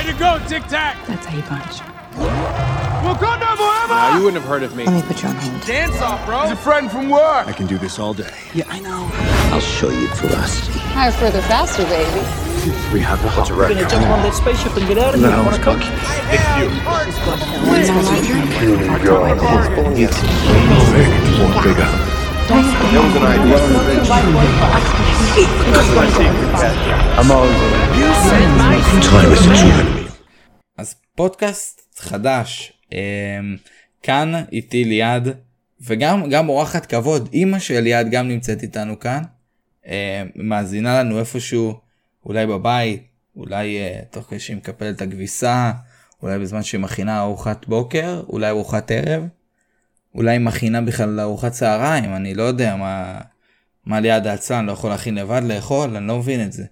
Way to go, Tic Tac! That's how you punish her. Wakanda forever! No, you wouldn't have heard of me. Let me put you on hold. Dance off, bro! He's a friend from work! I can do this all day. Yeah, I know. I'll show you ferocity. Higher, further, faster, baby. We have a hot record. We're gonna jump on that spaceship and get out of here. No, it's you. It's you. It's you. It's you. It's you. There was an idea. I'm all in. אז פודקאסט חדש, כאן איתי ליעד, וגם אורחת כבוד, אמא של ליעד גם נמצאת איתנו כאן, מאזינה לנו איפשהו, אולי בבית, אולי תוך כדי שהיא מקפלת את הכביסה, אולי בזמן שהיא מכינה ארוחת בוקר, אולי ארוחת ערב, אולי מכינה בכלל לארוחת צהריים, אני לא יודע מה ליד העצלן, לא יכול להכין לבד לאכול, אני לא מבין את זה.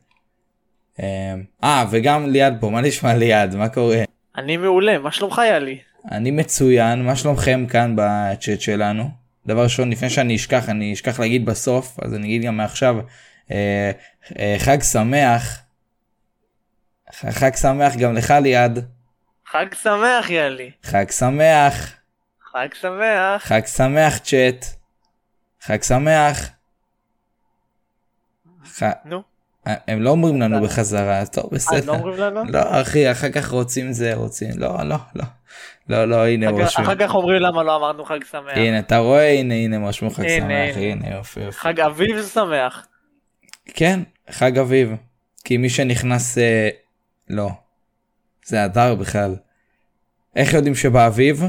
וגם ליד פה, מה נשמע ליד, מה קורה? אני מעולה, מה שלומך היה לי? אני מצוין, מה שלומכם כאן בצ'אט שלנו? דבר ראשון, לפני שאני אשכח, אני אשכח להגיד בסוף, אז אני אגיד גם מעכשיו, חג שמח, חג שמח גם לך ליד. חג שמח יאלי. חג שמח. חג שמח. חג שמח צ'אט. חג שמח. נו. הם לא אומרים לנו בחזרה, טוב בסדר. לא אומרים לנו? לא אחי, אחר כך רוצים זה, רוצים. לא, לא, לא. לא, לא, הנה רושמו. אחר כך אומרים למה לא אמרנו חג שמח. הנה, אתה רואה, הנה רושמו חג שמח. הנה, יופי, יופי. חג אביב שמח. כן, חג אביב. כי מי שנכנס, לא. זה אדר בכלל. איך יודעים שבאביב?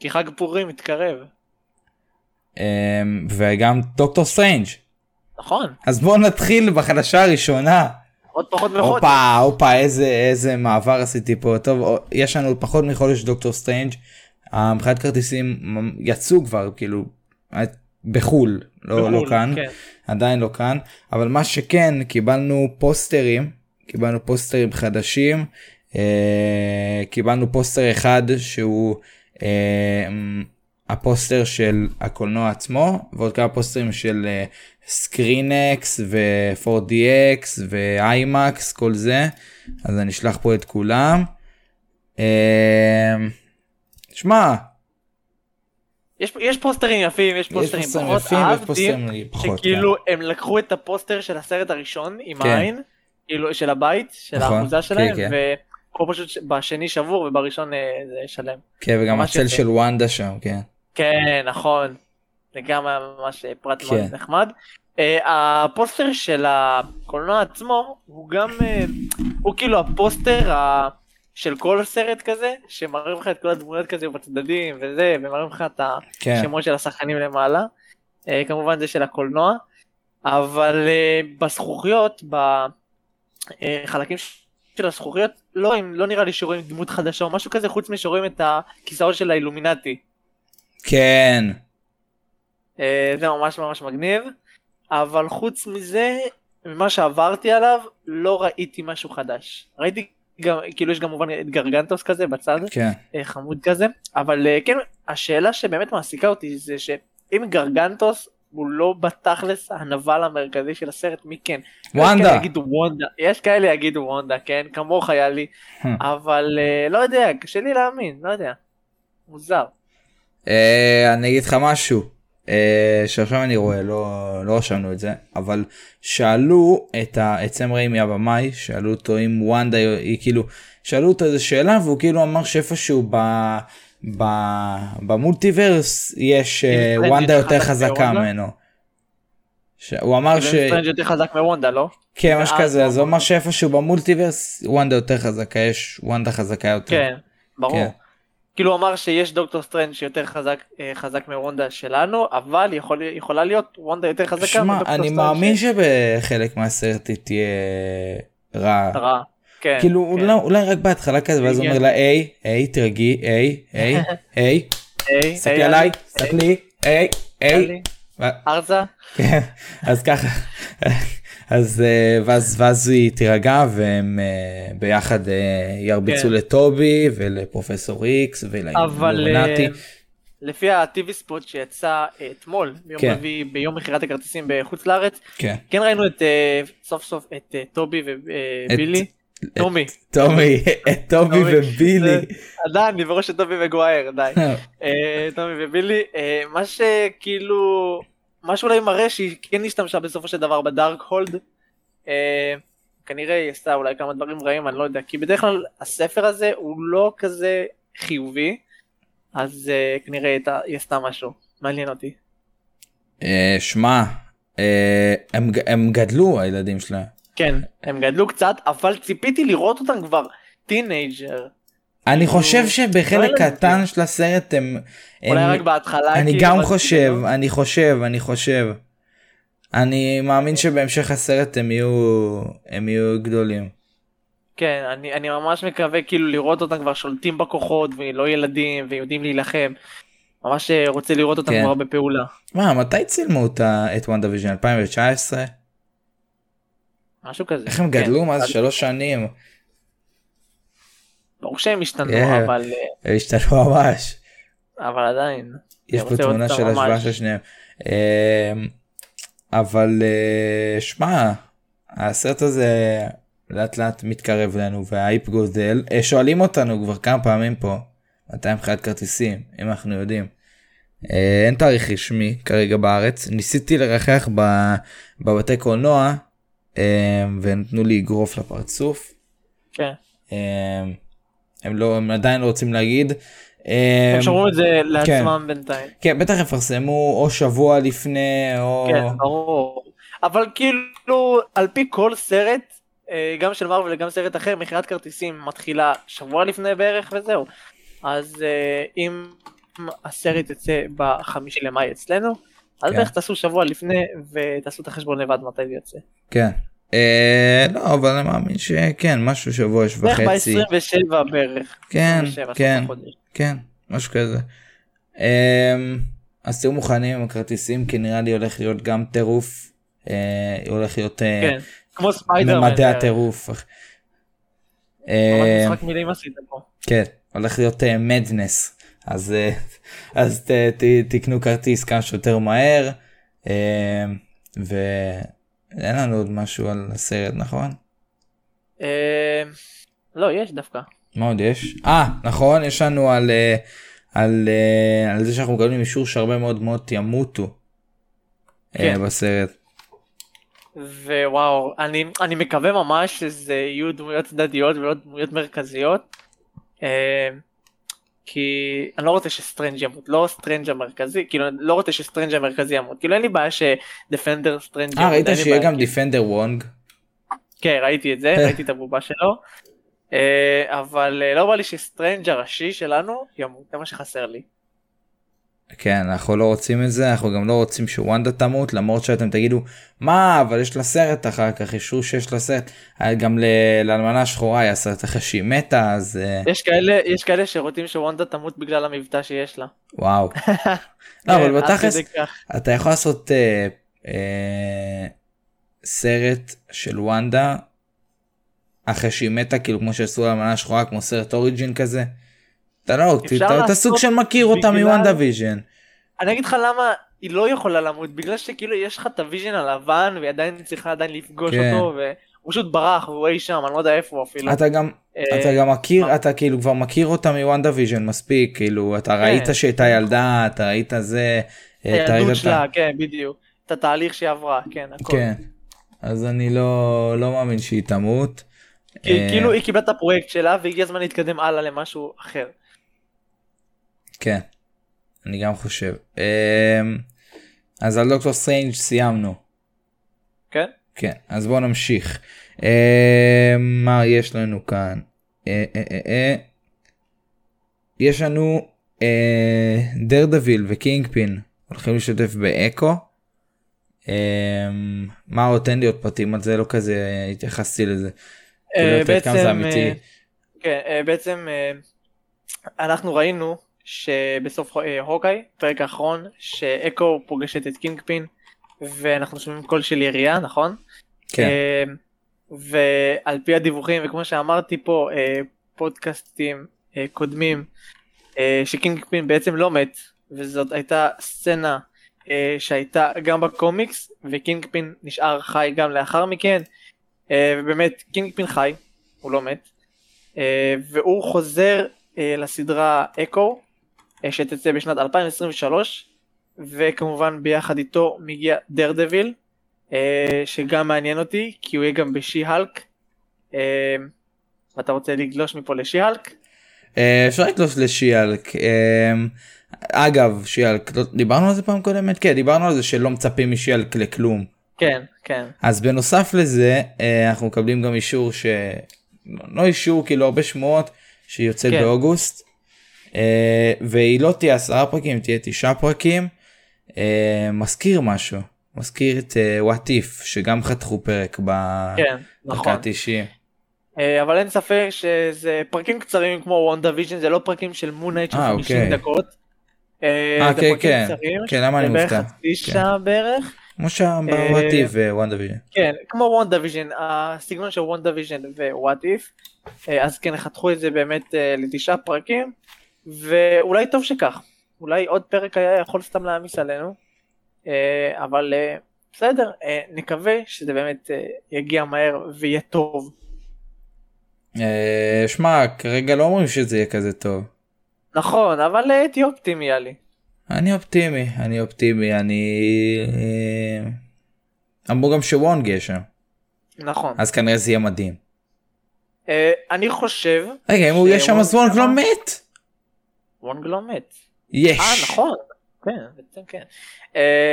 כי חג פורים מתקרב. וגם דוקטור סטרנג'. נכון. אז בואו נתחיל בחדשה הראשונה. עוד פחות מחודש. אופה, איזה מעבר עשיתי פה. טוב, יש לנו פחות מחודש דוקטור סטרנג'. המחיית כרטיסים יצאו כבר, כאילו, בחול. לא כאן. עדיין לא כאן. אבל מה שכן, קיבלנו פוסטרים. קיבלנו פוסטרים חדשים. קיבלנו פוסטר אחד שהוא... הפוסטר של הקולנוע עצמו, ועוד כמה פוסטרים של ScreenX ו4DX ו-IMAX, כל זה. אז אני אשלח פה את כולם. שמע, יש פוסטרים יפים, יש פוסטרים פחות. אהבתי שכאילו הם לקחו את הפוסטר של הסרט הראשון עם העין, כאילו של הבית, של האחוזה שלהם, ו... או פשוט בשני שבור ובראשון זה שלם. כן, וגם הצל של וונדה שם, כן. כן, נכון. זה גם ממש פרט מאוד נחמד. הפוסטר של הקולנוע עצמו, הוא גם, הוא כאילו הפוסטר של כל סרט כזה, שמראים לך את כל הדמויות כזה בצדדים וזה, ומראים לך את השמות של השחקנים למעלה. כמובן זה של הקולנוע. אבל בזכוכיות, בחלקים של הזכוכיות, לא נראה לי שרואים דמות חדשה או משהו כזה, חוץ משרואים את הכיסאות של האילומינטי. כן. זה ממש ממש מגניב, אבל חוץ מזה, ממה שעברתי עליו, לא ראיתי משהו חדש. ראיתי גם, כאילו יש גם מובן את גרגנטוס כזה בצד, כן. חמוד כזה, אבל כן, השאלה שבאמת מעסיקה אותי זה שאם גרגנטוס הוא לא בתכלס הנבל המרכזי של הסרט, מי כן? וונדה. יש כאלה יגידו וונדה, כן? כמוך היה לי. אבל לא יודע, קשה לי להאמין, לא יודע. מוזר. אני אגיד לך משהו, שעכשיו אני רואה, לא רשמנו את זה, אבל שאלו את סם ריימי הבמאי, שאלו אותו אם וונדה, היא כאילו, שאלו אותו איזו שאלה, והוא כאילו אמר שאיפשהו במולטיברס יש וונדה יותר חזקה ממנו. הוא אמר ש... סטרנג' יותר חזק מוונדה, לא? כן, משהו כזה. אז הוא אמר שאיפשהו במולטיברס וונדה יותר חזקה, יש וונדה חזקה יותר. כן, ברור. כאילו הוא אמר שיש דוקטור סטרנג' יותר חזק מוונדה שלנו, אבל יכולה להיות וונדה יותר חזקה. שמה, אני מאמין שבחלק מהסרט היא תהיה רעה. כאילו אולי רק בהתחלה כזה, ואז הוא אומר לה, איי, איי, תרגי, איי, איי, איי, סתכלי עליי, סתכלי, איי, איי, ארצה. כן, אז ככה, ואז היא תירגע, והם ביחד ירביצו לטובי, ולפרופסור איקס, ולאילומינטי. לפי הטיבי ספוט שיצא אתמול, ביום רביעי, ביום מכירת הכרטיסים בחוץ לארץ, כן ראינו סוף סוף את טובי ובילי. טומי. טומי, טומי ובילי. עדיין, אני בראש את טומי וגווייר, עדיין. טומי ובילי, מה שכאילו, מה שאולי מראה שהיא כן השתמשה בסופו של דבר בדארק הולד, כנראה היא עשתה אולי כמה דברים רעים, אני לא יודע, כי בדרך כלל הספר הזה הוא לא כזה חיובי, אז כנראה היא עשתה משהו, מעניין אותי. שמה, הם גדלו הילדים שלהם. כן, הם גדלו קצת, אבל ציפיתי לראות אותם כבר טינאג'ר. אני חושב שבחלק קטן של הסרט הם... אולי רק בהתחלה. אני גם חושב, אני חושב. אני מאמין שבהמשך הסרט הם יהיו גדולים. כן, אני ממש מקווה כאילו לראות אותם כבר שולטים בכוחות, ולא ילדים, ויודעים להילחם. ממש רוצה לראות אותם כבר בפעולה. מה, מתי צילמו אותה את WandaVision? 2019? משהו כזה. איך הם גדלו? מה זה 3 שנים? ברור שהם השתנו, אבל... הם השתנו ממש. אבל עדיין. יש פה תמונה של השוואה של שניהם. אבל שמע, הסרט הזה לאט לאט מתקרב לנו, וההייפ גודל. שואלים אותנו כבר כמה פעמים פה, מתי מבחינת כרטיסים, אם אנחנו יודעים. אין תאריך רשמי כרגע בארץ. ניסיתי לרחח בבתי קולנוע, ונתנו לי גרוף לפרצוף. כן. הם עדיין לא רוצים להגיד. הם שמרו את זה לעצמם בינתיים. כן, בטח הם פרסמו או שבוע לפני, או... כן, ברור. אבל כאילו, על פי כל סרט, גם של מארוול וגם סרט אחר, מכירת כרטיסים מתחילה שבוע לפני בערך וזהו. אז אם הסרט יצא ב5 למאי אצלנו, אז בערך תעשו שבוע לפני ותעשו את החשבון לבד מתי זה יצא. כן. לא, אבל אני מאמין שכן, משהו שבוע וחצי. בערך ב27 בערך. כן, כן, כן, משהו כזה. אז תהיו מוכנים עם הכרטיסים, כי נראה לי הולך להיות גם טירוף, הולך להיות ממדי הטירוף. משחק מילים עשית פה. כן, הולך להיות מדנס, אז תקנו כרטיס כמה שיותר מהר, אין לנו עוד משהו על הסרט, נכון? לא, יש דווקא. מה עוד יש? נכון, יש לנו על זה שאנחנו מקבלים אישור שהרבה מאוד מאוד ימותו בסרט. ווואו, אני מקווה ממש שזה יהיו דמויות צדדיות ולא דמויות מרכזיות, כי אני לא רוצה שסטרנג' ימות, לא סטרנג' המרכזי, כאילו לא רוצה שסטרנג' המרכזי ימות, כאילו אין לי בעיה שדפנדר סטרנג' ימות. ראית שיהיה גם דפנדר וונג? כן, ראיתי את זה, ראיתי את הבובה שלו, אבל לא בא לי שסטרנג' הראשי שלנו ימות, זה מה שחסר לי. כן, אנחנו לא רוצים את זה, אנחנו גם לא רוצים שוונדה תמות, למרות שאתם תגידו, מה, אבל יש לה סרט אחר כך, אישור שיש לה סרט, גם לאלמנה השחורה היה סרט אחרי שהיא מתה, אז... יש כאלה שרוצים שוונדה תמות בגלל המבטא שיש לה. וואו. לא, אבל בתכלס, אתה יכול לעשות סרט של וונדה, אחרי שהיא מתה, כאילו כמו שעשו לאלמנה השחורה, כמו סרט אוריג'ין כזה, אתה סוג של מכיר אותה מוואנדה ויז'ן. אני אגיד לך למה היא לא יכולה למות, בגלל שכאילו יש לך את הוויז'ן הלבן והיא עדיין צריכה לפגוש אותו, והוא פשוט ברח והוא אי שם, אני לא יודע איפה הוא אפילו. אתה גם מכיר, אתה כאילו כבר מכיר אותה מוואנדה ויז'ן מספיק, כאילו אתה ראית שהייתה ילדה, אתה ראית זה, הילדות שלה, כן בדיוק, את התהליך שהיא עברה, כן הכל. אז אני לא מאמין שהיא תמות. כאילו היא קיבלה את הפרויקט שלה והגיע הזמן להתקדם הלאה למשהו אחר. כן, אני גם חושב. אז על דוקטור סטרנג' סיימנו. כן? כן, אז בואו נמשיך. מה יש לנו כאן? יש לנו דרדוויל וקינג פין הולכים לשתף באקו. מה עוד, תן לי עוד פרטים, זה לא כזה התייחסתי לזה. בעצם אנחנו ראינו שבסוף הוקאי, פרק האחרון, שאקו פוגשת את קינג פין, ואנחנו שומעים קול של ירייה, נכון? כן. ועל פי הדיווחים, וכמו שאמרתי פה, פודקאסטים קודמים, שקינג פין בעצם לא מת, וזאת הייתה סצנה שהייתה גם בקומיקס, וקינג פין נשאר חי גם לאחר מכן, ובאמת קינג פין חי, הוא לא מת, והוא חוזר לסדרה אקו שתצא בשנת 2023, וכמובן ביחד איתו מגיע דרדוויל, שגם מעניין אותי כי הוא יהיה גם בשי-הלק. אתה רוצה לגלוש מפה לשי-הלק? אפשר לגלוש לשי-הלק. אגב, שי-הלק, דיברנו על זה פעם קודמת? כן, דיברנו על זה שלא מצפים משי-הלק לכלום. כן, כן. אז בנוסף לזה, אנחנו מקבלים גם אישור לא אישור, כאילו הרבה שמועות, שיוצא באוגוסט. והיא לא תהיה 10 פרקים, תהיה 9 פרקים. מזכיר משהו. מזכיר את וואטיף, שגם חתכו פרק בדקה ה-90. אבל אין ספק שזה פרקים קצרים כמו וונדוויז'ן, זה לא פרקים של מון נייט של 50 דקות. זה פרקים קצרים. כן, למה אני מופתע? בערך חצי שעה בערך. כמו שוואטיף ווונדוויז'ן. כן, כמו וונדוויז'ן, הסגנון של וונדוויז'ן ווואטיף. אז כן, חתכו את זה באמת ל9 פרקים, ואולי טוב שכך. אולי עוד פרק היה יכול סתם להעמיס עלינו. אבל בסדר, נקווה שזה באמת יגיע מהר ויהיה טוב. שמע, כרגע לא אומרים שזה יהיה כזה טוב. נכון, אבל תהיה אופטימי, יאלי. אני אופטימי, אמרו גם שוונג יש שם. נכון. אז כנראה זה יהיה מדהים. אני חושב... רגע, אם הוא יהיה שם אז וונג לא מת. וונג לא מת. יש. נכון. כן.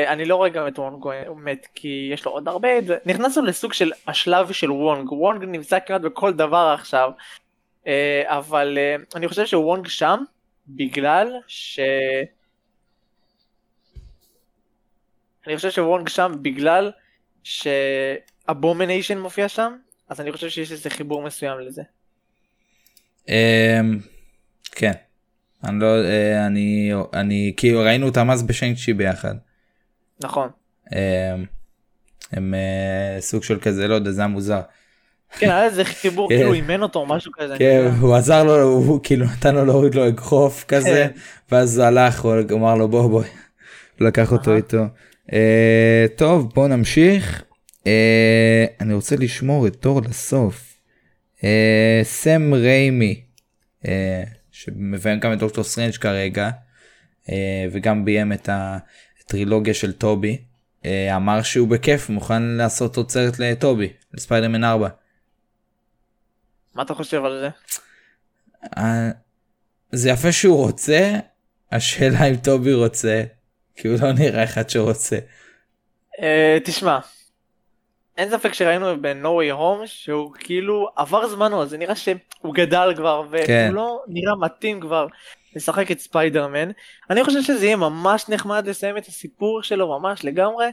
אני לא רואה גם את וונג מת, כי יש לו עוד הרבה. נכנסנו לסוג של השלב של וונג. וונג נמצא כמעט בכל דבר עכשיו. אבל אני חושב שוונג שם, בגלל ש... Abomination מופיע שם, אז אני חושב שיש איזה חיבור מסוים לזה. כן. אני כאילו ראינו אותם אז בשיינג'י ביחד. נכון. הם סוג של כזה, לא יודע, זה המוזר. כן, היה איזה חיבור, כאילו אימן אותו או משהו כזה. כן, הוא עזר לו, הוא כאילו נתן לו להוריד לו אגחוף כזה, ואז הלך, הוא אמר לו בואי, הוא לקח אותו איתו. טוב, בואו נמשיך. אני רוצה לשמור את תור לסוף. סם ריימי, שמביים גם את דוקטור סטרנג' כרגע, וגם ביים את הטרילוגיה של טובי, אמר שהוא בכיף מוכן לעשות תוצרת לטובי, לספיידרמן 4. מה אתה חושב על זה? זה יפה שהוא רוצה, השאלה אם טובי רוצה, כי הוא לא נראה אחד שרוצה. תשמע, אין ספק שראינו בנווי הום שהוא כאילו עבר זמנו, אז זה נראה שהוא גדל כבר והוא לא נראה מתאים כבר לשחק את ספיידרמן. אני חושב שזה יהיה ממש נחמד לסיים את הסיפור שלו ממש לגמרי,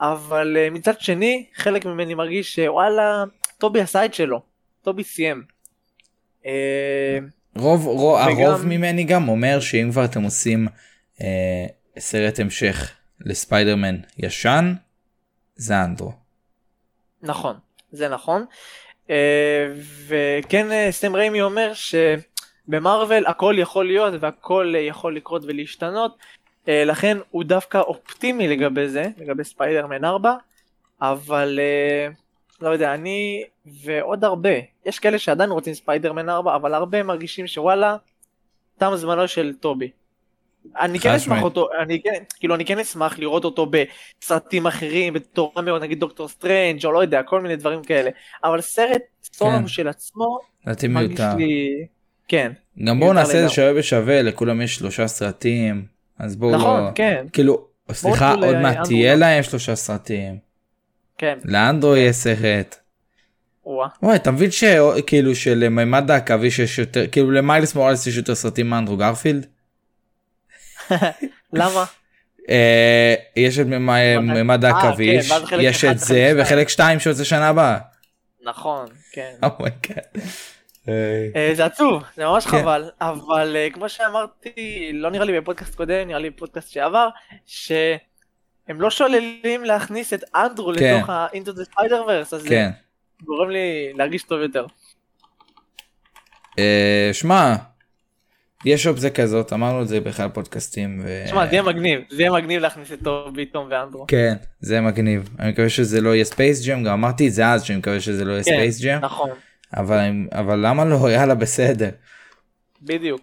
אבל מצד שני חלק ממני מרגיש שוואלה טובי עשה את שלו, טובי סיים. הרוב ממני גם אומר שאם כבר אתם עושים סרט המשך לספיידרמן ישן, זה אנדרו. נכון, זה נכון. וכן, סם ריימי אומר שבמרוול הכל יכול להיות והכל יכול לקרות ולהשתנות, לכן הוא דווקא אופטימי לגבי זה, לגבי ספיידרמן 4, אבל לא יודע, אני ועוד הרבה, יש כאלה שעדיין רוצים ספיידרמן 4, אבל הרבה מרגישים שוואלה, תם זמנו של טובי. אני כן אשמח לראות אותו בסרטים אחרים, בתור מאוד, נגיד דוקטור סטרנג' או לא יודע, כל מיני דברים כאלה, אבל סרט סולו של עצמו מרגיש לי, כן, גם בואו נעשה איזה שווה בשווה, לכולם יש 3 סרטים, אז בואו, נכון, כן, כאילו, סליחה, עוד מעט תהיה להם 3 סרטים, כן, לאנדרו יהיה סרט, וואי, אתה מבין שכאילו שלממד הקווי שיש יותר, כאילו למיילס מוראלס יש יותר סרטים מאנדרו גרפילד? למה? יש את ממד העכביש, יש את זה וחלק 2 שעוצה שנה הבאה. נכון, כן. זה עצוב, זה ממש חבל, אבל כמו שאמרתי, לא נראה לי בפודקאסט קודם, נראה לי בפודקאסט שעבר, שהם לא שוללים להכניס את אנדרו לתוך ה-Into the Spider-Verse, אז זה גורם לי להרגיש טוב יותר. שמע, יש אופציה כזאת, אמרנו את זה בכלל פודקאסטים. שמע, זה יהיה מגניב, להכניס את טובי, תום ואנדרו. כן, זה מגניב. אני מקווה שזה לא יהיה ספייס ג'ם, גם אמרתי את זה אז, שאני מקווה שזה לא יהיה ספייס ג'ם. נכון. אבל למה לא? יאללה, בסדר. בדיוק.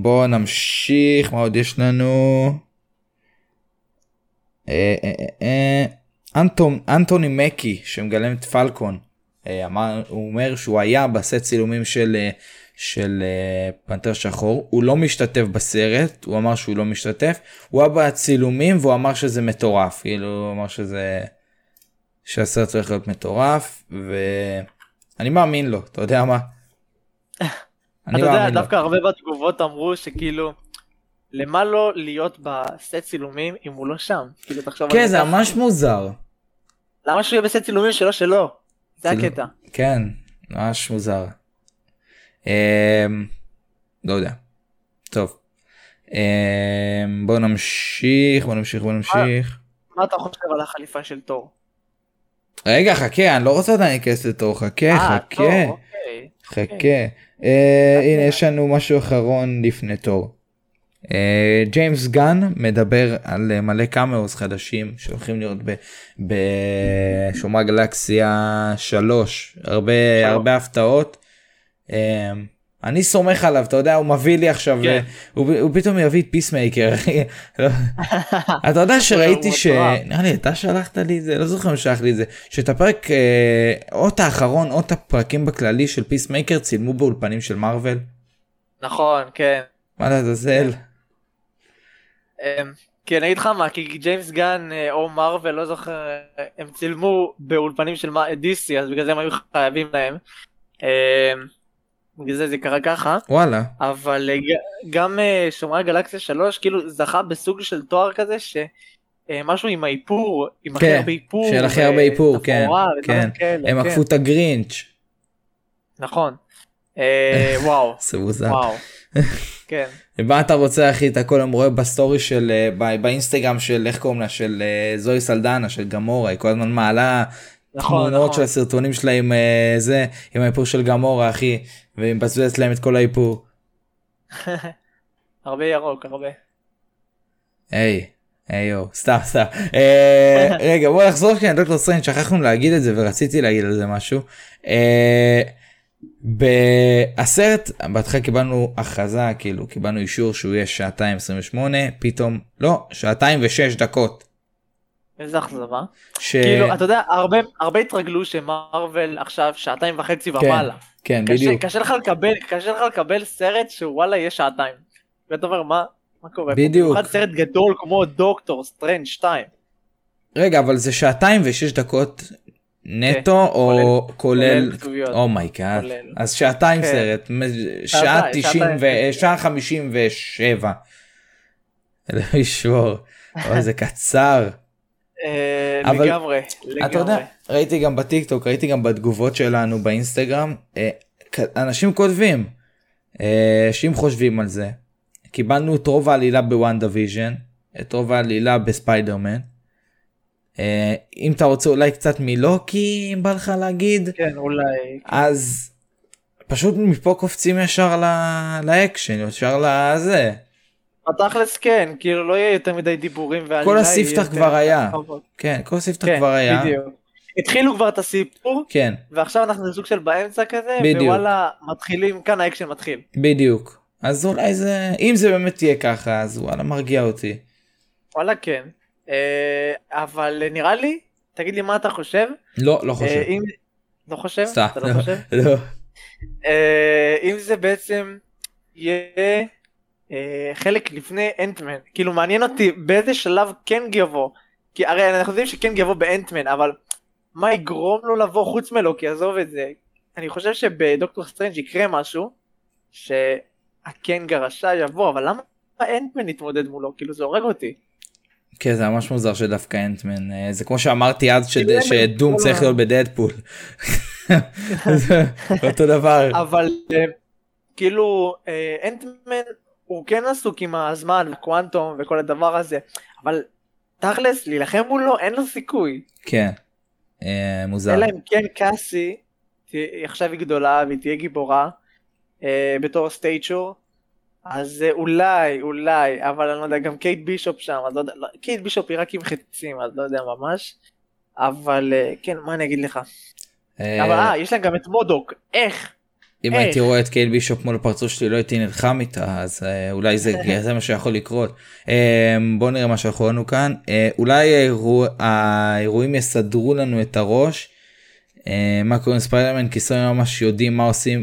בואו נמשיך, מה עוד יש לנו? אנטוני מקי, שמגלם את פלקון, הוא אומר שהוא היה בסט צילומים של פנתר שחור, הוא לא משתתף בסרט, הוא אמר שהוא לא משתתף, הוא היה בצילומים והוא אמר שזה מטורף, כאילו הוא אמר שהסרט צריך להיות מטורף, ואני מאמין לו, אתה יודע מה? אתה יודע, דווקא הרבה בתגובות אמרו שכאילו, למה לא להיות בסט צילומים אם הוא לא שם? כן, זה ממש מוזר. למה שהוא יהיה בסט צילומים שלו שלו? זה הקטע. כן, ממש מוזר. לא יודע. טוב. בוא נמשיך. מה אתה חושב על החליפה של תור? רגע, חכה, אני לא רוצה להיכנס לתור, חכה. הנה, יש לנו משהו אחרון לפני תור. ג'יימס גן מדבר על מלא קאמאוס חדשים שהולכים להיות בשומר גלקסיה 3, הרבה הפתעות. אני סומך עליו, אתה יודע, הוא מביא לי עכשיו, הוא פתאום יביא את פיסמייקר. אתה יודע שראיתי נראה לי, אתה שלחת לי את זה, לא זוכר אם שלחת לי את זה, שאת הפרק, או את האחרון, או את הפרקים בכללי של פיסמייקר, צילמו באולפנים של מארוול. נכון, כן. מה לדזל? כן, נגיד לך מה, כי ג'יימס גן או מארוול, לא זוכר, הם צילמו באולפנים של DC, אז בגלל זה הם היו חייבים להם. בגלל זה קרה ככה. וואלה. אבל גם שומרי גלקסיה 3 כאילו זכה בסוג של תואר כזה שמשהו עם האיפור, עם הכי הרבה איפור. של הכי הרבה איפור, כן. הם עקפו את הגרינץ'. נכון. וואו. סבוזר. וואו. כן. מה אתה רוצה, אחי? את הכל הם רואה בסטורי של, באינסטגרם של, איך קוראים לה? של זוי סלדנה, של גמורה. היא כל הזמן מעלה תמונות של הסרטונים שלה עם זה, עם האיפור של גמורה, אחי. והיא מבזבזת להם את כל האיפור. הרבה ירוק, הרבה. היי, סתם. רגע, בואו נחזור כאן, דוקטור סטרנג', שכחנו להגיד את זה, ורציתי להגיד על זה משהו. בסרט, בהתחלה קיבלנו הכרזה, כאילו, קיבלנו אישור שהוא יהיה 2:28, פתאום, לא, 2:06. איזה אכזבה. כאילו, אתה יודע, הרבה התרגלו שמרוול עכשיו 2.5 ומעלה. כן, בדיוק. קשה לך לקבל סרט שוואלה יהיה 2. ואתה אומר, מה קורה? בדיוק. אחד סרט גדול כמו דוקטור סטרנג' 2. רגע, אבל זה 2:06 נטו או כולל? אומייגאד. אז 2 סרט, שעה 57. לא ישבור. זה קצר. לגמרי. אתה יודע, ראיתי גם בטיקטוק, ראיתי גם בתגובות שלנו באינסטגרם, אנשים כותבים, שאם חושבים על זה, קיבלנו את רוב העלילה בוונדוויז'ן, את רוב העלילה בספיידרמן, אם אתה רוצה אולי קצת מלוקי, אם בא לך להגיד, כן, אולי. אז פשוט מפה קופצים ישר לאקשן, ישר לזה. בתכלס כן, כאילו לא יהיה יותר מדי דיבורים, כל הספתח כבר היה, כן, כל הספתח כבר היה, התחילו כבר את הסיפור, כן, ועכשיו אנחנו בסוג של באמצע כזה, ווואלה מתחילים, כאן האקשן מתחיל, בדיוק, אז אולי זה, אם זה באמת תהיה ככה, אז וואלה מרגיע אותי, וואלה כן, אבל נראה לי, תגיד לי מה אתה חושב, לא חושב, לא חושב? אתה לא חושב? לא, אם זה בעצם יהיה, חלק לפני אנטמן, כאילו מעניין אותי באיזה שלב כן יבוא, כי הרי אנחנו יודעים שכן יבוא באנטמן, אבל מה יגרום לו לבוא חוץ מלוקי? עזוב את זה, אני חושב שבדוקטור סטרנג' יקרה משהו שהקנגר השעה יבוא, אבל למה אנטמן יתמודד מולו? כאילו זה הורג אותי. כן, זה ממש מוזר שדווקא אנטמן, זה כמו שאמרתי אז שדום צריך להיות בדדפול, אותו דבר, אבל כאילו אנטמן הוא כן עסוק עם הזמן וקואנטום וכל הדבר הזה, אבל תכלס, להילחם מולו אין לו סיכוי. כן, מוזר. אלא אם כן קאסי, עכשיו היא גדולה והיא תהיה גיבורה, בתור סטייצ'ור, אז אולי, אבל אני לא יודע, גם קייט בישופ שם, אז לא יודע, קייט בישופ היא רק עם חצים, אז לא יודע ממש, אבל כן, מה אני אגיד לך? אבל יש להם גם את מודוק, איך? אם הייתי רואה את קייל בישופ מול הפרצוף שלי, לא הייתי נלחם איתה, אז אולי זה מה שיכול לקרות. בואו נראה מה שאנחנו ראינו כאן. אולי האירועים יסדרו לנו את הראש, מה קוראים ספיידרמן, כי סוני ממש יודעים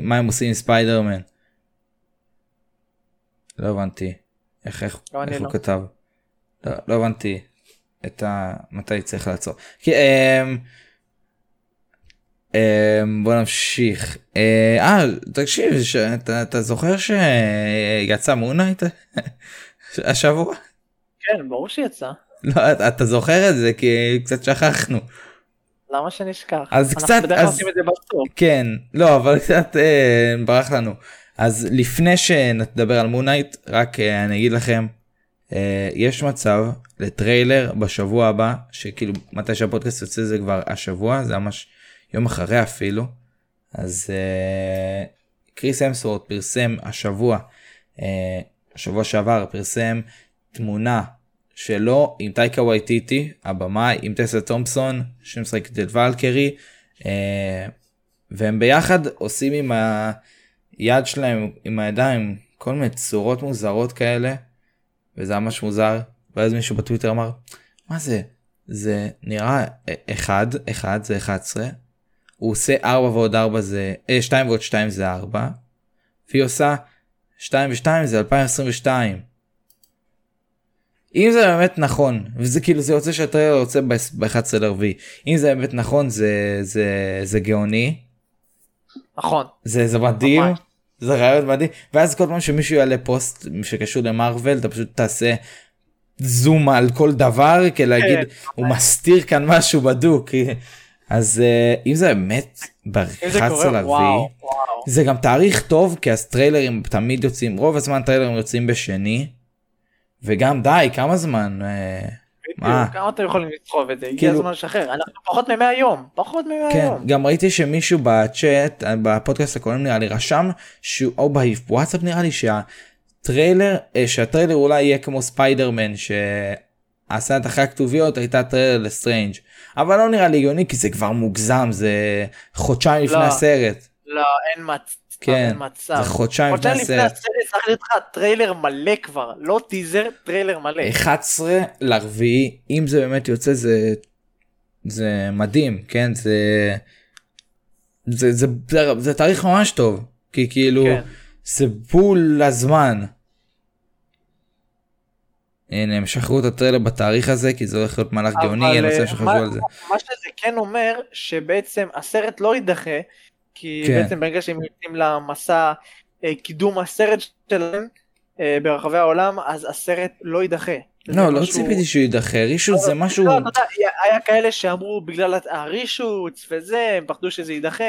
מה הם עושים עם ספיידרמן. לא הבנתי. איך הוא כתב? לא הבנתי מתי צריך לעצור. כי... בוא נמשיך. תקשיב, אתה זוכר שיצא מונייט השבוע? כן, ברור שיצא. לא, אתה זוכר את זה כי קצת שכחנו. למה שנשכח? אנחנו בדרך כלל עושים את זה בסוף. כן, לא, אבל קצת ברח לנו. אז לפני שנדבר על מונייט, רק אני אגיד לכם, יש מצב לטריילר בשבוע הבא, שכאילו מתי שהפודקאסט יוצא זה כבר השבוע, זה ממש יום אחרי אפילו. אז קריס אמסוורט פרסם השבוע שעבר פרסם תמונה שלו עם טייקה וייטיטי, הבמאי, עם טסה תומפסון, שמשחקת את ולקרי, והם ביחד עושים עם היד שלהם, עם הידיים, כל מיני צורות מוזרות כאלה, וזה ממש מוזר, ואז מישהו בטוויטר אמר, מה זה? זה נראה 1 זה 11, הוא עושה 2 ועוד 2 זה 4, והיא עושה 2 ו2 זה 2022. אם זה באמת נכון, וזה כאילו זה יוצא שהטריילר יוצא ב-11 לרביעי, אם זה באמת נכון זה גאוני. נכון. זה מדהים, זה רעיון מדהים, ואז כל פעם שמישהו יעלה פוסט שקשור למרוול, אתה פשוט תעשה... זום על כל דבר, כי להגיד, הוא מסתיר כאן משהו בדוק, אז אם זה באמת ב-11 לרביעי, זה גם תאריך טוב, כי אז טריילרים תמיד יוצאים, רוב הזמן טריילרים יוצאים בשני, וגם די, כמה זמן? כמה אתם יכולים לסחוב את זה, הגיע הזמן לשחרר, אנחנו פחות מ-100 יום. גם ראיתי שמישהו בצ'אט, בפודקאסט הקודם נראה לי, רשם, או בוואטסאפ נראה לי שהטריילר אולי יהיה כמו ספיידרמן שעשה את אחרי הכתוביות, הייתה טריילר לסטרנג', אבל לא נראה לי הגיוני כי זה כבר מוגזם, זה חודשיים לפני הסרט. לא, אין מצב. זה חודשיים לפני הסרט. צריך לתך טריילר מלא כבר, לא טיזר, טריילר מלא. 11 לרביעי, אם זה באמת יוצא זה מדהים, כן? זה תאריך ממש טוב, כי כאילו... זה בול הזמן. הנה, הם שחררו את הטריילר בתאריך הזה, כי זה הולך להיות מהלך גאוני, אני רוצה שחשבו על זה. מה שזה כן אומר, שבעצם הסרט לא יידחה, כי בעצם ברגע שהם יוצאים למסע קידום הסרט שלהם ברחבי העולם, אז הסרט לא יידחה. לא ציפיתי שהוא יידחה, רישוץ זה משהו... לא, אתה יודע, היה כאלה שאמרו בגלל הרישוץ וזה, הם פחדו שזה יידחה,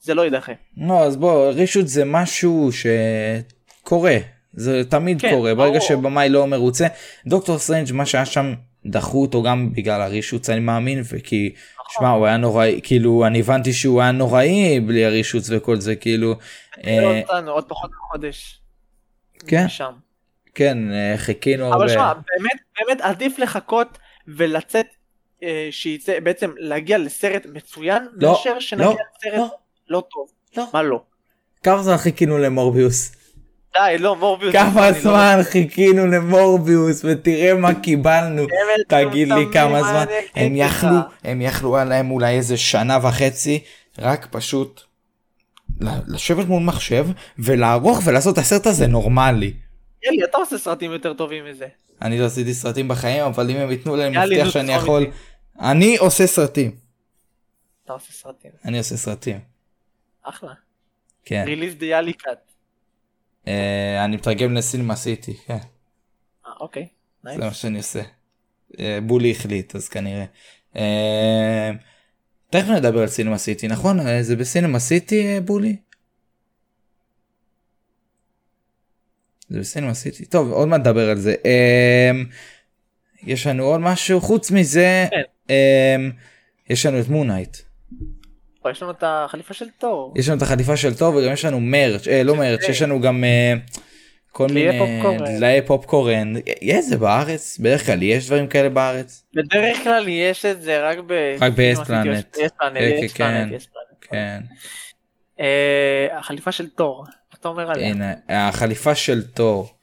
זה לא יידחה. לא, אז בוא, רישוץ זה משהו שקורה, זה תמיד קורה, ברגע שבמאי לא מרוצה. דוקטור סטרנג' מה שהיה שם דחו אותו גם בגלל הרישוץ, אני מאמין, וכי, שמע, הוא היה נוראי, כאילו, אני הבנתי שהוא היה נוראי בלי הרישוץ וכל זה, כאילו... עוד פחות חודש. כן? כן, חיכינו הרבה. אבל שמה, באמת עדיף לחכות ולצאת, שייצא, בעצם להגיע לסרט מצוין, מאשר שנגיע לסרט לא טוב. מה לא? כמה זמן חיכינו למורביוס? די, לא, מורביוס. כמה זמן חיכינו למורביוס, ותראה מה קיבלנו. תגיד לי כמה זמן. הם יכלו עליהם אולי איזה 1.5 שנה, רק פשוט לשבת מול מחשב, ולערוך ולעשות הסרט הזה נורמלי. יאלי, אתה עושה סרטים יותר טובים מזה. אני לא עשיתי סרטים בחיים, אבל אם הם ייתנו לי, אני מבטיח שאני יכול... אני עושה סרטים. אתה עושה סרטים. אני עושה סרטים. אחלה. כן. ריליז דיאלי קאט. אני מתרגם לסינמה סיטי, כן. אוקיי, נייס. זה מה שאני עושה. בולי החליט, אז כנראה. תכף נדבר על סינמה סיטי, נכון? זה בסינמה סיטי, בולי? זה בסינמה סיטי. טוב, עוד מה נדבר על זה. יש לנו עוד משהו, חוץ מזה, יש לנו את מונייט. יש לנו את החליפה של תור. יש לנו את החליפה של תור, וגם יש לנו מרץ', לא מרץ', יש לנו גם כל מיני... דלאי פופקורן. יש זה בארץ? בדרך כלל יש דברים כאלה בארץ? בדרך כלל יש את זה רק ב... רק ב-S-Planet. כן. החליפה של תור, אתה אומר עליה. הנה, החליפה של תור.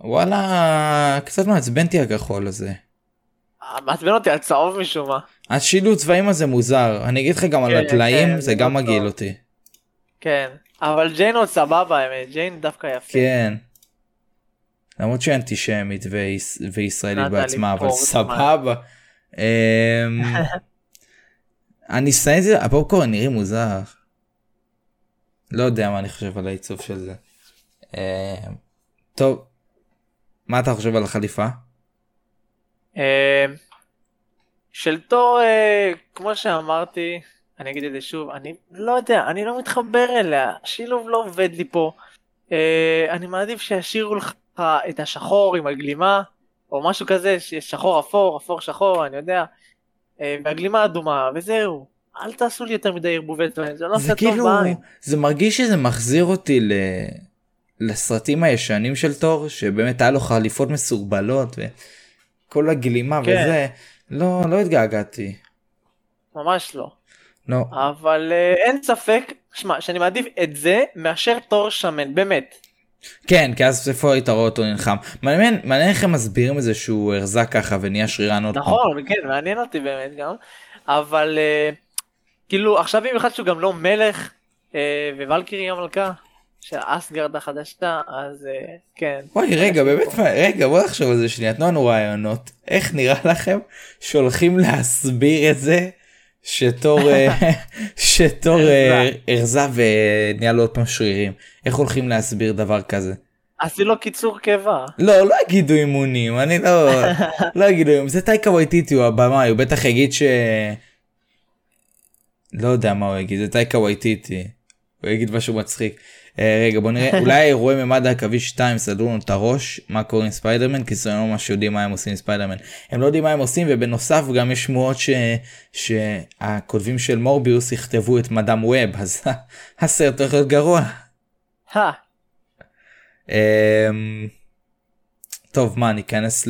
וואלה, קצת מעצבנתי הכחול הזה. מעצבן אותי על צהוב משום מה. השילוט צבעים הזה מוזר, אני אגיד לך גם על הטלאים, זה גם מגעיל אותי. כן, אבל ג'יין עוד סבבה, ג'יין דווקא יפה. כן. למרות שאנטישמית וישראלית בעצמה, אבל סבבה. אני אסתיים את זה, הפופקורן נראה מוזר. לא יודע מה אני חושב על העיצוב של זה. טוב, מה אתה חושב על החליפה? של תור, כמו שאמרתי, אני אגיד את זה שוב, אני לא יודע, אני לא מתחבר אליה, השילוב לא עובד לי פה. אני מעדיף שישאירו לך את השחור עם הגלימה, או משהו כזה, שיש שחור אפור, אפור שחור, אני יודע, והגלימה אדומה, וזהו. אל תעשו לי יותר מדי ערבובי צבעים, זה לא עושה טוב בעין. זה מרגיש שזה מחזיר אותי לסרטים הישנים של תור, שבאמת היה לו חליפות מסורבלות, וכל הגלימה וזה, לא התגעגעתי. ממש לא. לא. אבל אין ספק, שמע, שאני מעדיף את זה, מאשר תור שמן, באמת. כן, כי אז איפה יתראות אותו נלחם. מעניין איך הם מסבירים את זה שהוא הרזק ככה ונהיה שרירן עוד פעם. נכון, כן, מעניין אותי באמת גם. אבל כאילו עכשיו אם אחד שהוא גם לא מלך, ווולקירי המלכה של אסגרד החדשה, אז כן. וואי, רגע, באמת, רגע, בוא נחשוב על זה שנייה, תנו לנו רעיונות. איך נראה לכם שהולכים להסביר את זה שתור הרזה ונהיה לו עוד פעם שרירים? איך הולכים להסביר דבר כזה? עשי לו קיצור קבע. לא יגידו אימונים, אני לא יגידו אימונים, זה טייקה וייטיטי הוא הבמה, הוא בטח יגיד לא יודע מה הוא יגיד, זה טייקה וייטיטי, הוא יגיד משהו מצחיק. רגע, בוא נראה, אולי רואה ממד הקווי 2 סדרו לנו את הראש, מה קוראים ספיידרמן, כי זה לא ממש יודעים מה הם עושים עם ספיידרמן. הם לא יודעים מה הם עושים, ובנוסף גם יש שמועות שהכותבים של מורביוס יכתבו את מדאם ווב, אז הסרט הולך להיות גרוע. טוב, מה, ניכנס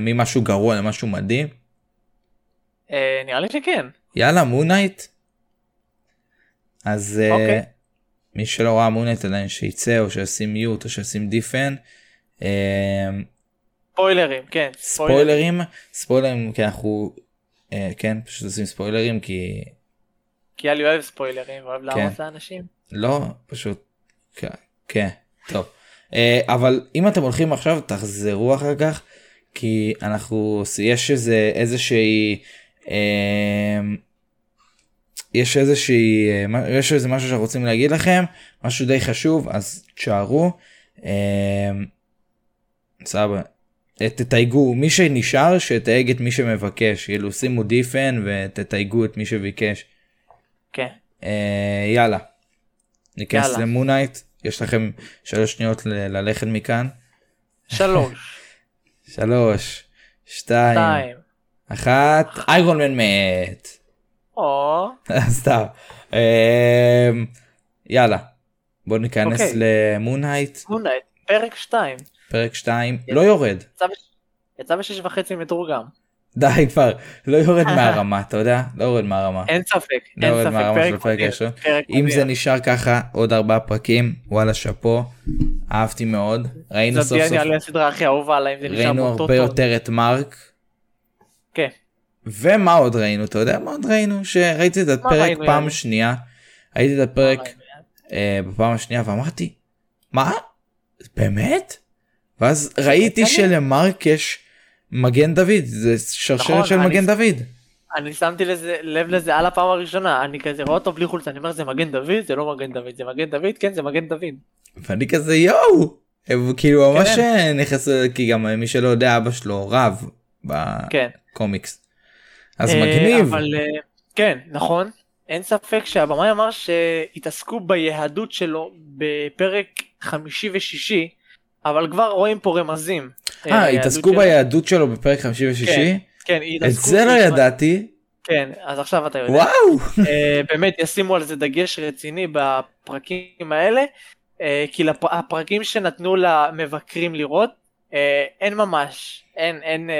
למשהו גרוע, למשהו מדהים? נראה לי שכן. יאללה, מונייט. אז מי שלא רואה מונייט עדיין שיצא, או שעשים מיוט, או שעשים דיפן. ספוילרים, כן. ספוילרים, כי אנחנו, כן, פשוט עושים ספוילרים, כי אני אוהב ספוילרים, אוהב להראות לאנשים. לא, פשוט, כן, טוב. אבל אם אתם הולכים עכשיו, תחזרו אחר כך, כי אנחנו, יש איזושהי... יש איזה משהו שאנחנו רוצים להגיד לכם, משהו די חשוב, אז תשארו, סבא, תתייגו, מי שנשאר שתייג את מי שמבקש, כאילו שימו דיפן ותתייגו את מי שביקש. כן. יאללה, ניכנס למונייט, יש לכם 3 שניות ללכת מכאן. 3, 2, 1, איירון מן מת. סתם. יאללה, בוא ניכנס למונייט. מונייט, פרק 2. פרק 2, לא יורד. יצא ב6.5 מתורגם. די כבר, לא יורד מהרמה, אתה יודע? לא יורד מהרמה. אין ספק, לא יורד מהרמה של הפרק ראשון. אם זה נשאר ככה, עוד 4 פרקים, וואלה שפו, אהבתי מאוד. ראינו סוף סוף. ראינו הרבה יותר את מרק. כן. ומה עוד ראינו? אתה יודע מה עוד ראינו? שראיתי את הפרק פעם שנייה, ראיתי את הפרק בפעם השנייה ואמרתי, מה? באמת? ואז ראיתי שלמרק יש מגן דוד, זה שרשרת של מגן דוד. אני שמתי לב לזה על הפעם הראשונה, אני כזה רואה אותו בלי חולצה, אני אומר זה מגן דוד, זה לא מגן דוד, זה מגן דוד, כן זה מגן דוד. ואני כזה יואו, כאילו ממש נכנס, כי גם מי שלא יודע אבא שלו רב בקומיקס. אז מגניב. אבל כן, נכון. אין ספק שהבמאי אמר שהתעסקו ביהדות שלו בפרק 5 ו-6, אבל כבר רואים פה רמזים. התעסקו ביהדות שלו בפרק 5 ו-6? כן, את זה לא ידעתי. כן, אז עכשיו אתה יודע. וואו! באמת ישימו על זה דגש רציני בפרקים האלה, כי הפרקים שנתנו למבקרים לראות, אין ממש, אין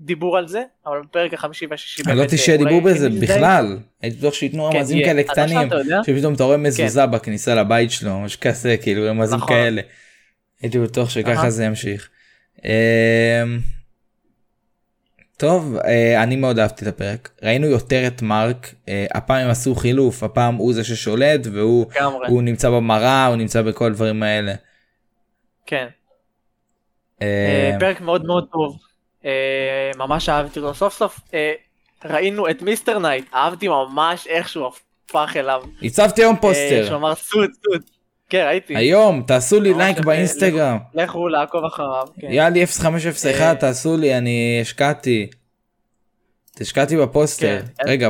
דיבור על זה, אבל בפרק החמישי והשישי באמת... לא תשאר דיבור בזה בכלל, הייתי בטוח שיתנו רמזים כאלה קטנים, שפתאום אתה רואה מזוזה בכניסה לבית שלו, משהו כזה, כאילו רמזים כאלה. הייתי בטוח שככה זה ימשיך. טוב, אני מאוד אהבתי את הפרק, ראינו יותר את מרק, הפעם הם עשו חילוף, הפעם הוא זה ששולט, והוא נמצא במראה, הוא נמצא בכל דברים האלה. כן. פרק מאוד מאוד טוב. ממש אהבתי לו. סוף סוף ראינו את מיסטר נייט, אהבתי ממש איך שהוא הפך אליו. הצבתי היום פוסטר שאומר סוד סוד. כן, ראיתי היום, תעשו לי לייק באינסטגרם, לכו לעקוב אחריו. יאללה 0501 תעשו לי, אני השקעתי בפוסטר. רגע,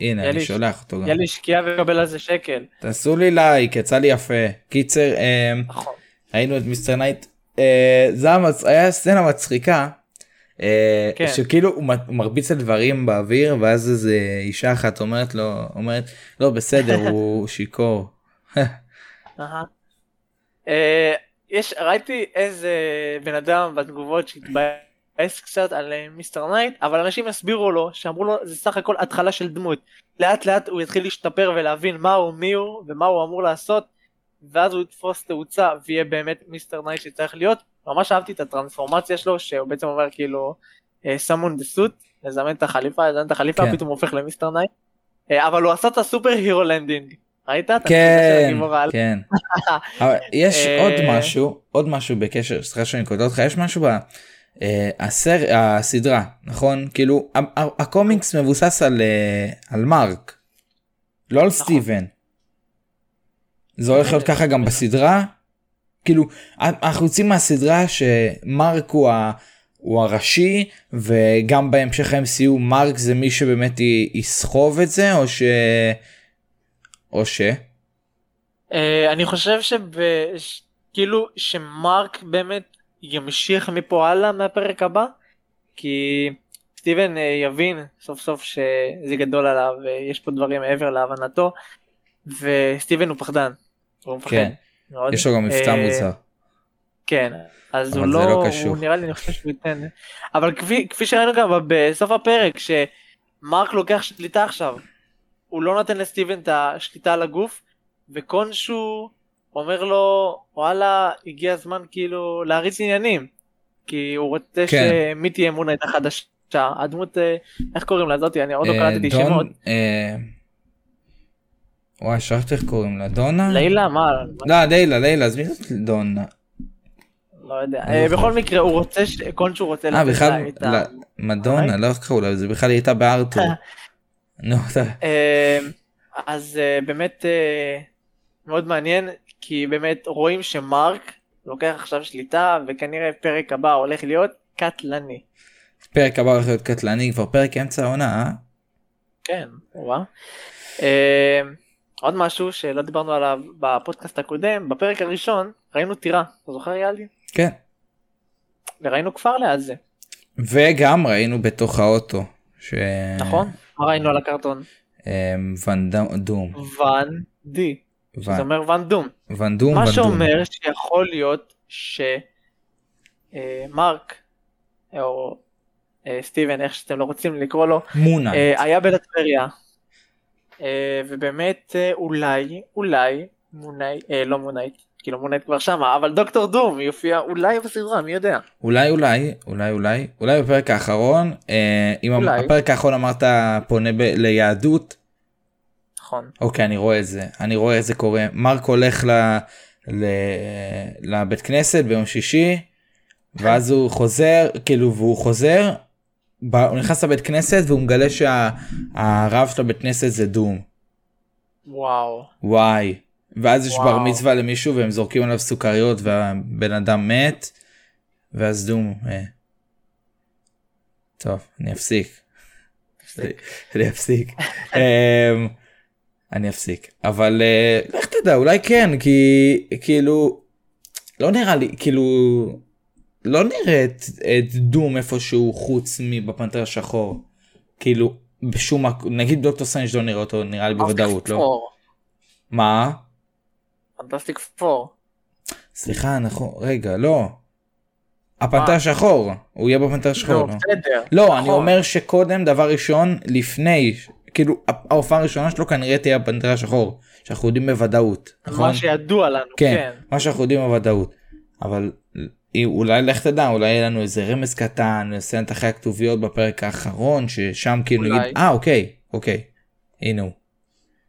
הנה אני שולח אותו, יאללה שקיעה וקבל על זה שקל, תעשו לי לייק, יצא לי יפה. קיצר, ראינו את מיסטר נייט, זה היה סצנה מצחיקה שכאילו הוא מרביץ על דברים באוויר, ואז איזו אישה אחת אומרת לו, לא בסדר, הוא שיקור. ראיתי איזה בן אדם בתגובות שהתבאס קצת על מיסטר נייט, אבל אנשים הסבירו לו, שאמרו לו זה סך הכל התחלה של דמות, לאט לאט הוא יתחיל להשתפר ולהבין מה הוא, מי הוא ומה הוא אמור לעשות, ואז הוא יתפוס תאוצה ויהיה באמת מיסטר נייט שצריך להיות. ממש אהבתי את הטרנספורמציה שלו, שהוא בעצם אומר כאילו, סמון בסוט, לזמן את החליפה, פתאום הופך למיסטר נייט, אבל הוא עשה את הסופר הירו לנדינג, ראית? כן, כן. אבל יש עוד משהו בקשר, סליחה שאני קוטע אותך, יש משהו בסדרה, נכון? כאילו, הקומיקס מבוסס על מרק, לא על סטיבן. זה הולך להיות ככה גם בסדרה? כאילו, אנחנו יוצאים מהסדרה שמרק הוא הראשי, וגם בהמשך ה-MCU מרק זה מי שבאמת יסחוב את זה, או ש... אני חושב כאילו שמרק באמת ימשיך מפה הלאה מהפרק הבא, כי סטיבן יבין סוף סוף שזה גדול עליו, יש פה דברים מעבר להבנתו, וסטיבן הוא פחדן, הוא מפחד. כן. יש לו גם מבטא מוזר. כן, אז הוא לא, הוא נראה לי, אני חושב שהוא ייתן. אבל כפי שראינו גם בסוף הפרק, שמרק לוקח שליטה עכשיו, הוא לא נותן לסטיבן את השליטה על הגוף, וקונשו אומר לו, וואלה, הגיע הזמן כאילו להריץ עניינים, כי הוא רוצה שמי תהיה אמונה את החדשה, הדמות, איך קוראים לה זאתי, אני עוד לא קראתי שמות. וואי, שרחת איך קוראים לה? דונה? לילה? מה? לא, לילה, אז מי זאת דונה? לא יודע, בכל מקרה הוא רוצה, קונשו רוצה לתת איתה. מדונה, לא קראו לה, זה בכלל הייתה בארטור. נו, אתה. אז באמת מאוד מעניין, כי באמת רואים שמרק לוקח עכשיו שליטה, וכנראה פרק הבא הולך להיות קטלני. פרק הבא הולך להיות קטלני, כבר פרק אמצע העונה, אה? כן, וואה. עוד משהו שלא דיברנו עליו בפודקאסט הקודם, בפרק הראשון ראינו טירה, אתה זוכר יאלי? כן. וראינו כפר ליד זה. וגם ראינו בתוך האוטו. נכון, מה ראינו על הקרטון? ון דום. מה שאומר שיכול להיות שמרק, או סטיבן, איך שאתם לא רוצים לקרוא לו, מונה. היה בלטבריה. ובאמת אולי מונייט, לא מונייט, כאילו מונייט כבר שמה, אבל דוקטור דום יופיע אולי בסדרה, מי יודע. אולי בפרק האחרון, אם בפרק האחרון אמרת פונה ליהדות. נכון. אוקיי, אני רואה את זה קורה. מרק הולך לבית כנסת ביום שישי, ואז הוא חוזר, כאילו הוא נכנס לבית כנסת והוא מגלה שהרב של הבית כנסת זה דום. וואי. ואז יש בר מצווה למישהו והם זורקים עליו סוכריות והבן אדם מת, ואז דום. טוב, אני אפסיק. אבל איך תדע, אולי כן, כי כאילו לא נראה לי, כאילו לא נראה את דום איפשהו חוץ מבפנתר השחור, כאילו בשום, נגיד דוקטור סנג' לא נראה אותו, נראה לי בוודאות, לא? מה? פנטסטיק פור. סליחה, נכון, רגע, לא. הפנתר שחור, הוא יהיה בפנתר שחור. לא, אני אומר שקודם, דבר ראשון, לפני, כאילו, ההופעה הראשונה שלו כנראה תהיה הפנתר השחור, שאנחנו יודעים בוודאות. מה שידוע לנו, כן. מה שאנחנו יודעים בוודאות. אבל אולי לך תדע, אולי יהיה לנו איזה רמז קטן, נעשה את אחרי הכתוביות בפרק האחרון, ששם כאילו נגיד, אוקיי, הנה הוא.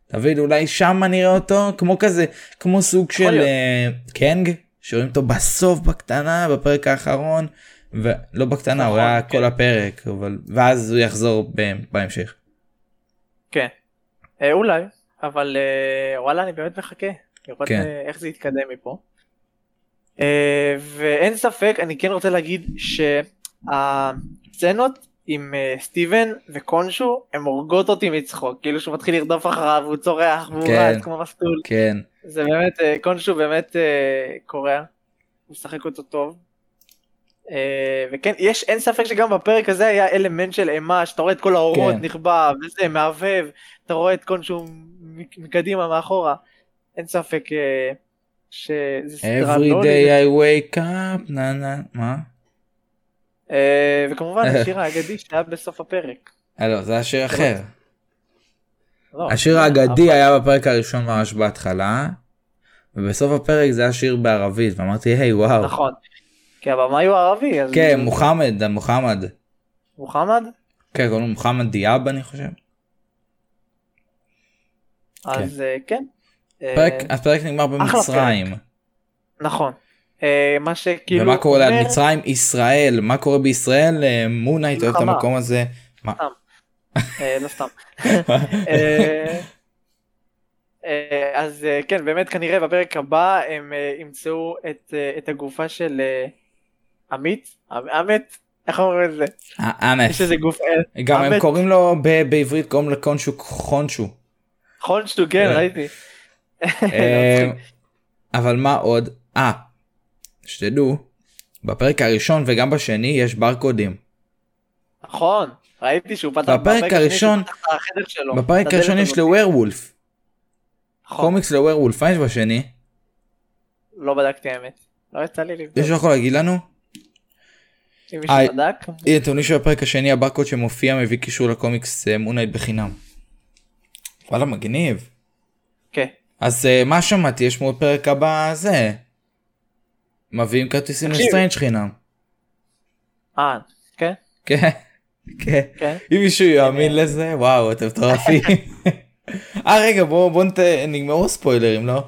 תביד, אולי שם נראה אותו, כמו כזה, כמו סוג של קנג, שרואים אותו בסוף בקטנה, בפרק האחרון, ולא בקטנה, הוא היה כל הפרק, ואז הוא יחזור בהמשך. כן, אולי, אבל וואלה, אני באמת מחכה, לראות איך זה יתקדם מפה. ואין ספק, אני כן רוצה להגיד שהסצנות עם סטיבן וקונשו, הם הורגות אותי מצחוק, כאילו שהוא מתחיל לרדוף אחריו, הוא צורח, הוא רץ כמו מסטול. כן. זה באמת, קונשו באמת קורא, הוא משחק אותו טוב. וכן, אין ספק שגם בפרק הזה היה אלמנט של אימה, שאתה רואה את כל האורות נכבה, וזה מעבב, אתה רואה את קונשו מקדימה, מאחורה. אין ספק שזה סדרה לא... Every day I wake up, מה? וכמובן השיר האגדי שהיה בסוף הפרק. לא, זה השיר אחר. השיר האגדי היה בפרק הראשון ממש בהתחלה, ובסוף הפרק זה השיר בערבית, ואמרתי, היי וואו. נכון, כי הבמה הוא ערבי. כן, מוחמד, מוחמד. מוחמד? כן, קוראים לו מוחמד דיאב אני חושב. אז כן. הפרק נגמר במצרים. נכון. מה שכאילו... ומה קורה ליד מצרים? ישראל. מה קורה בישראל? מונייט אוהב את המקום הזה. מה? לא סתם. אז כן, באמת כנראה בפרק הבא הם ימצאו את הגופה של עמית. עמית? איך אומרים את זה? עמית. יש איזה גוף... גם הם קוראים לו בעברית, קוראים לו קונשו. חונשו, כן, ראיתי. אבל מה עוד? שתדעו, בפרק הראשון וגם בשני יש ברקודים. נכון, ראיתי שהוא פתח בפרק הראשון, בפרק הראשון יש לווירולף. קומיקס לווירולף, מה יש בשני? לא בדקתי האמת, לא יצא לי לבדוק. יש לך להגיד לנו? אם מישהו בדק? אתם יודעים שבפרק השני הברקוד שמופיע מביא קישור לקומיקס מונייט בחינם. וואלה מגניב. כן. אז מה שמעתי, יש מאוד פרק הבא זה. מביאים כרטיסים לסטרנג' חינם. כן? כן, כן. אם מישהו יאמין לזה, וואו, אתם טורפים. רגע, בואו נגמרו ספוילרים, לא?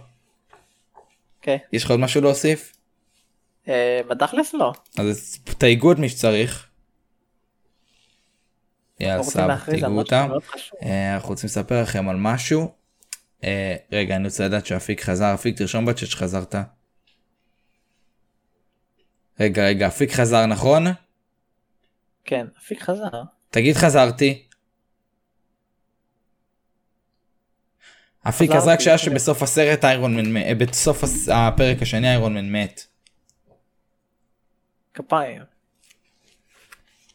כן. יש לך עוד משהו להוסיף? בתכלס לא. אז תהיגו עוד מי שצריך. יאללה, סבא, תהיגו אותם. אנחנו רוצים לספר לכם על משהו. רגע, אני רוצה לדעת שאפיק חזר. אפיק, תרשום בצ'אט שחזרת. רגע, אפיק חזר, נכון? כן, אפיק חזר. תגיד חזרתי. אפיק חזר כשהיה שבסוף הסרט איירון מן, בסוף הפרק השני איירון מן מת. כפיים.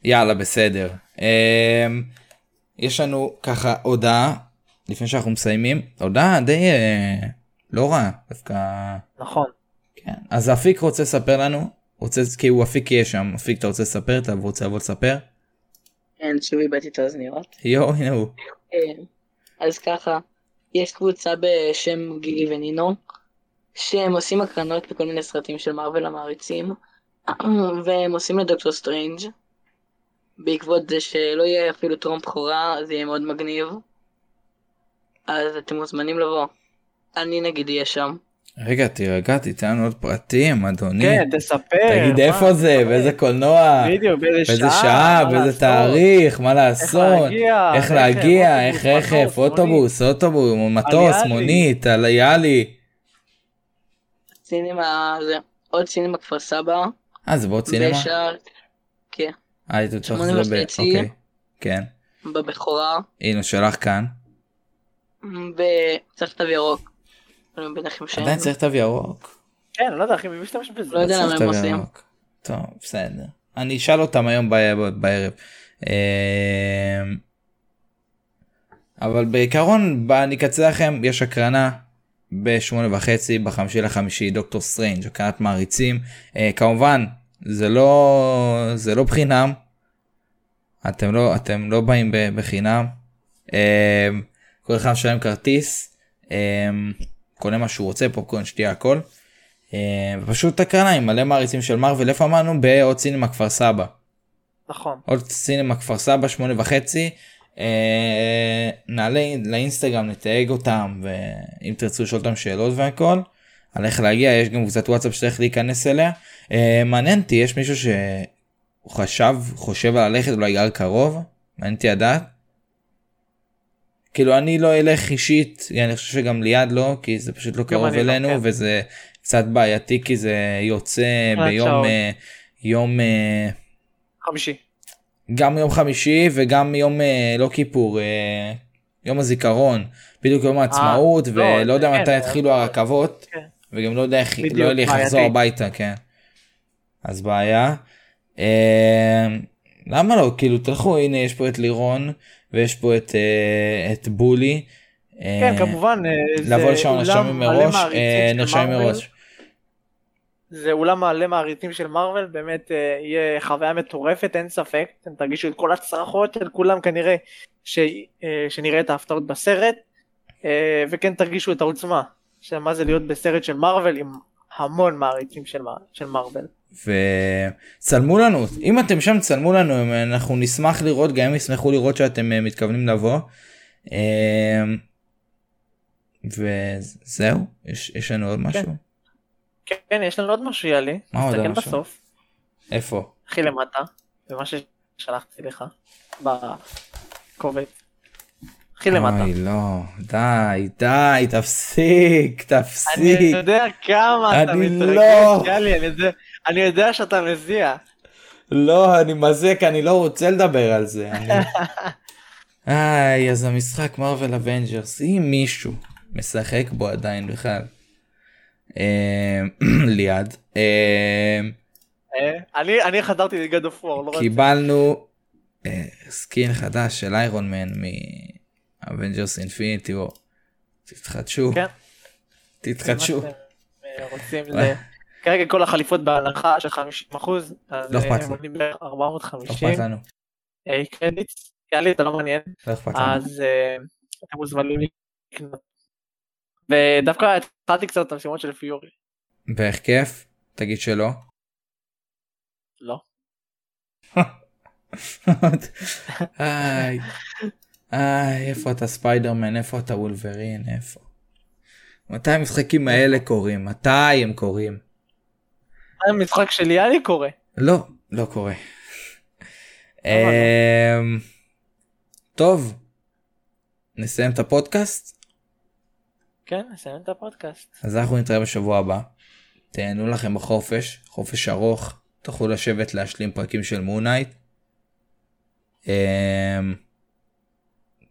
יאללה, בסדר. יש לנו ככה הודעה, לפני שאנחנו מסיימים, הודעה די לא רע, דווקא... נכון. כן, אז אפיק רוצה לספר לנו, רוצה, כי הוא אפיק יהיה שם, אפיק אתה רוצה לספר, אתה רוצה לבוא לספר? כן, שוב הבאתי את האוזניות. הנה הוא. אז ככה, יש קבוצה בשם גילי ונינו, שהם עושים הקרנות בכל מיני סרטים של מרוויל המעריצים, והם עושים לדוקטור סטרנג' בעקבות זה שלא יהיה אפילו טרום בחורה, זה יהיה מאוד מגניב, אז אתם מוזמנים לבוא. אני נגיד יהיה שם. רגע, תירגע, תיתן עוד פרטים, אדוני. כן, תספר. תגיד איפה זה, באיזה קולנוע, באיזה שעה, באיזה תאריך, מה לעשות, איך להגיע, איך רכב, אוטובוס, מטוס, מונית, יאלי. סינימה, זה עוד סינימה כפר סבא. זה בעוד סינימה? כן. הייתו צריך לסבר, אוקיי. כן. בבחורה. הנה, שלח כאן. צריך תו ירוק. עדיין צריך תו ירוק? כן, לא יודע אחי, מי משתמש בזה? לא יודע למה הם עושים. טוב, בסדר. אני אשאל אותם היום בערב. אבל בעיקרון, אני אקצה לכם, יש הקרנה ב-8:30, ב-5:5, דוקטור סטרנג', הקרנת מעריצים. כמובן, זה לא בחינם. אתם לא באים בחינם. כל אחד שואלים כרטיס, קונה מה שהוא רוצה, פופקורן, שתייה, הכל. ופשוט תקרניים, מלא מעריצים של מרוול, איפה אמרנו? בעוד סינמה כפר סבא. נכון. עוד סינמה כפר סבא, 8:30. נעלה לאינסטגרם, נתאג אותם, ואם תרצו לשאול אותם שאלות והכל, על איך להגיע. יש גם קבוצת וואטסאפ שצריך להיכנס אליה. מעניינתי, יש מישהו שהוא חושב על הלכת, אולי גר קרוב, מעניינתי לדעת. כאילו אני לא אלך אישית, אני חושב שגם ליד לא, כי זה פשוט לא קרוב אלינו, וזה קצת בעייתי, כי זה יוצא ביום חמישי. גם יום חמישי וגם יום, לא כיפור, יום הזיכרון, בדיוק יום העצמאות, ולא יודע מתי התחילו הרכבות, וגם לא יודע איך לחזור הביתה, כן. אז בעיה. למה לא? כאילו תלכו, הנה יש פה את לירון, ויש פה את בולי. כן, כמובן. לבוא לשם נרשמים מראש, זה אולם מעלה מעריצים של מרוול, באמת יהיה חוויה מטורפת, אין ספק, אתם תרגישו את כל הצרחות של כולם כנראה, שנראה את ההפתעות בסרט, וכן תרגישו את העוצמה, שמה זה להיות בסרט של מרוול, עם המון מעריצים של מרוול. וצלמו לנו, אם אתם שם צלמו לנו, אנחנו נשמח לראות, גם ישמחו לראות שאתם מתכוונים לבוא, וזהו, יש לנו עוד משהו? כן, יש לנו עוד משהו, יאלי. תסתכל בסוף. איפה? הכי למטה, במה ששלחתי לך, בקובץ. הכי למטה. אוי, לא, די, תפסיק. אני יודע כמה אתה מתרגש, יאלי, אני יודע שאתה מזיע. לא, אני מזיק, אני לא רוצה לדבר על זה. אז המשחק מרוול אבנג'רס, אם מישהו משחק בו עדיין בכלל. ליד אני חדרתי לגד אופור, קיבלנו סקין חדש של איירון מן מאבנג'רס אינפיניטי. תתחדשו, כרגע כל החליפות בהלכה של 50%, לא אכפת לנו, 450 קרדיט, יאללה, אתה לא מעניין, אז אתם מוזמנים לקנות. ודווקא התחלתי קצת את המשימות של פיורי. ואיך כיף? תגיד שלא. לא. איפה אתה ספיידרמן? איפה אתה וולברין? איפה? מתי המשחקים האלה קורים? מתי הם קורים? המשחק שלי אני קורה. לא קורה. טוב. נסיים את הפודקאסט? כן, נסיים את הפודקאסט. אז אנחנו נתראה בשבוע הבא. תהנו לכם בחופש, חופש ארוך. תוכלו לשבת להשלים פרקים של מונייט.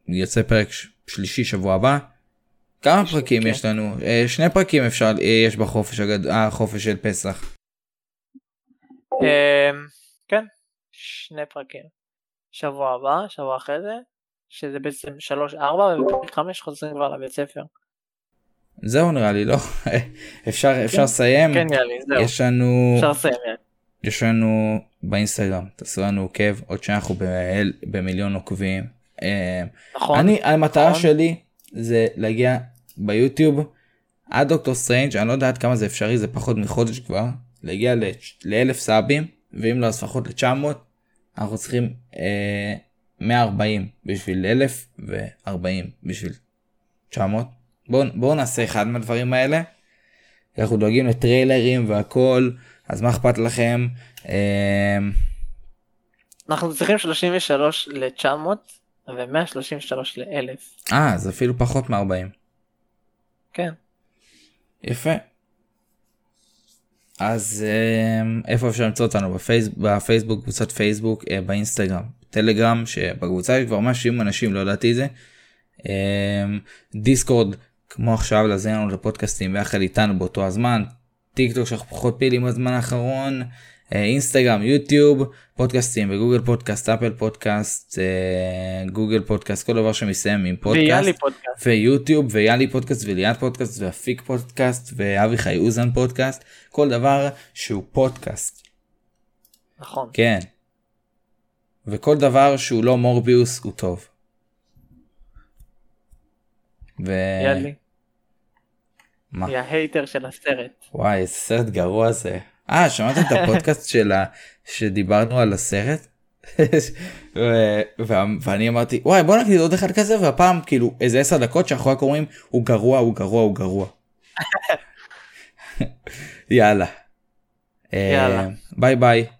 יוצא פרק שלישי שבוע הבא. כמה פרקים יש לנו? 2 פרקים אפשר, יש בחופש החופש של פסח. כן, 2 פרקים. שבוע הבא, שבוע אחרי זה, שזה בעצם 3-4, וב-5 חוזרים כבר לבית ספר. זהו נראה לי, לא? אפשר לסיים? כן, יאללה, זהו. יש לנו באינסטגרם, תעשו לנו עוקב, עוד שאנחנו במיליון עוקבים. נכון. המטרה שלי זה להגיע ביוטיוב, עד דוקטור סטרנג', אני לא יודעת כמה זה אפשרי, זה פחות מחודש כבר, להגיע ל-1000 סאבים, ואם לא, אז פחות ל-900, אנחנו צריכים 140 בשביל 1000, ו-40 בשביל 900. בואו נעשה אחד מהדברים האלה. אנחנו דואגים לטריילרים והכל, אז מה אכפת לכם? אנחנו צריכים 33 ל-900 ו-133 ל-1000. זה אפילו פחות מ-40. כן. יפה. אז איפה אפשר למצוא אותנו? בפייסבוק, קבוצת פייסבוק, באינסטגרם, טלגרם, שבקבוצה יש כבר משהו, אנשים, לא ידעתי את זה. דיסקורד, כמו עכשיו, להזין לנו לפודקאסטים ואחל איתנו באותו הזמן. טיקטוק שאנחנו פחות פעילים בזמן האחרון, אינסטגרם, יוטיוב, פודקאסטים בגוגל פודקאסט, אפל פודקאסט, גוגל פודקאסט, כל דבר שמסיים עם פודקאסט, ויוטיוב, ויאלי פודקאסט, וליד פודקאסט, ואפיק פודקאסט, ואבי חי אוזן פודקאסט, כל דבר שהוא פודקאסט. נכון. כן. וכל דבר שהוא לא מורביוס הוא טוב. יאללה. מה? היא ההייטר של הסרט. וואי, איזה סרט גרוע זה. שמעת את הפודקאסט שלה שדיברנו על הסרט? ואני אמרתי, וואי, בוא נקליט עוד אחד כזה, והפעם כאילו איזה 10 דקות שאנחנו רק אומרים, הוא גרוע, הוא גרוע, הוא גרוע. יאללה. יאללה. ביי ביי.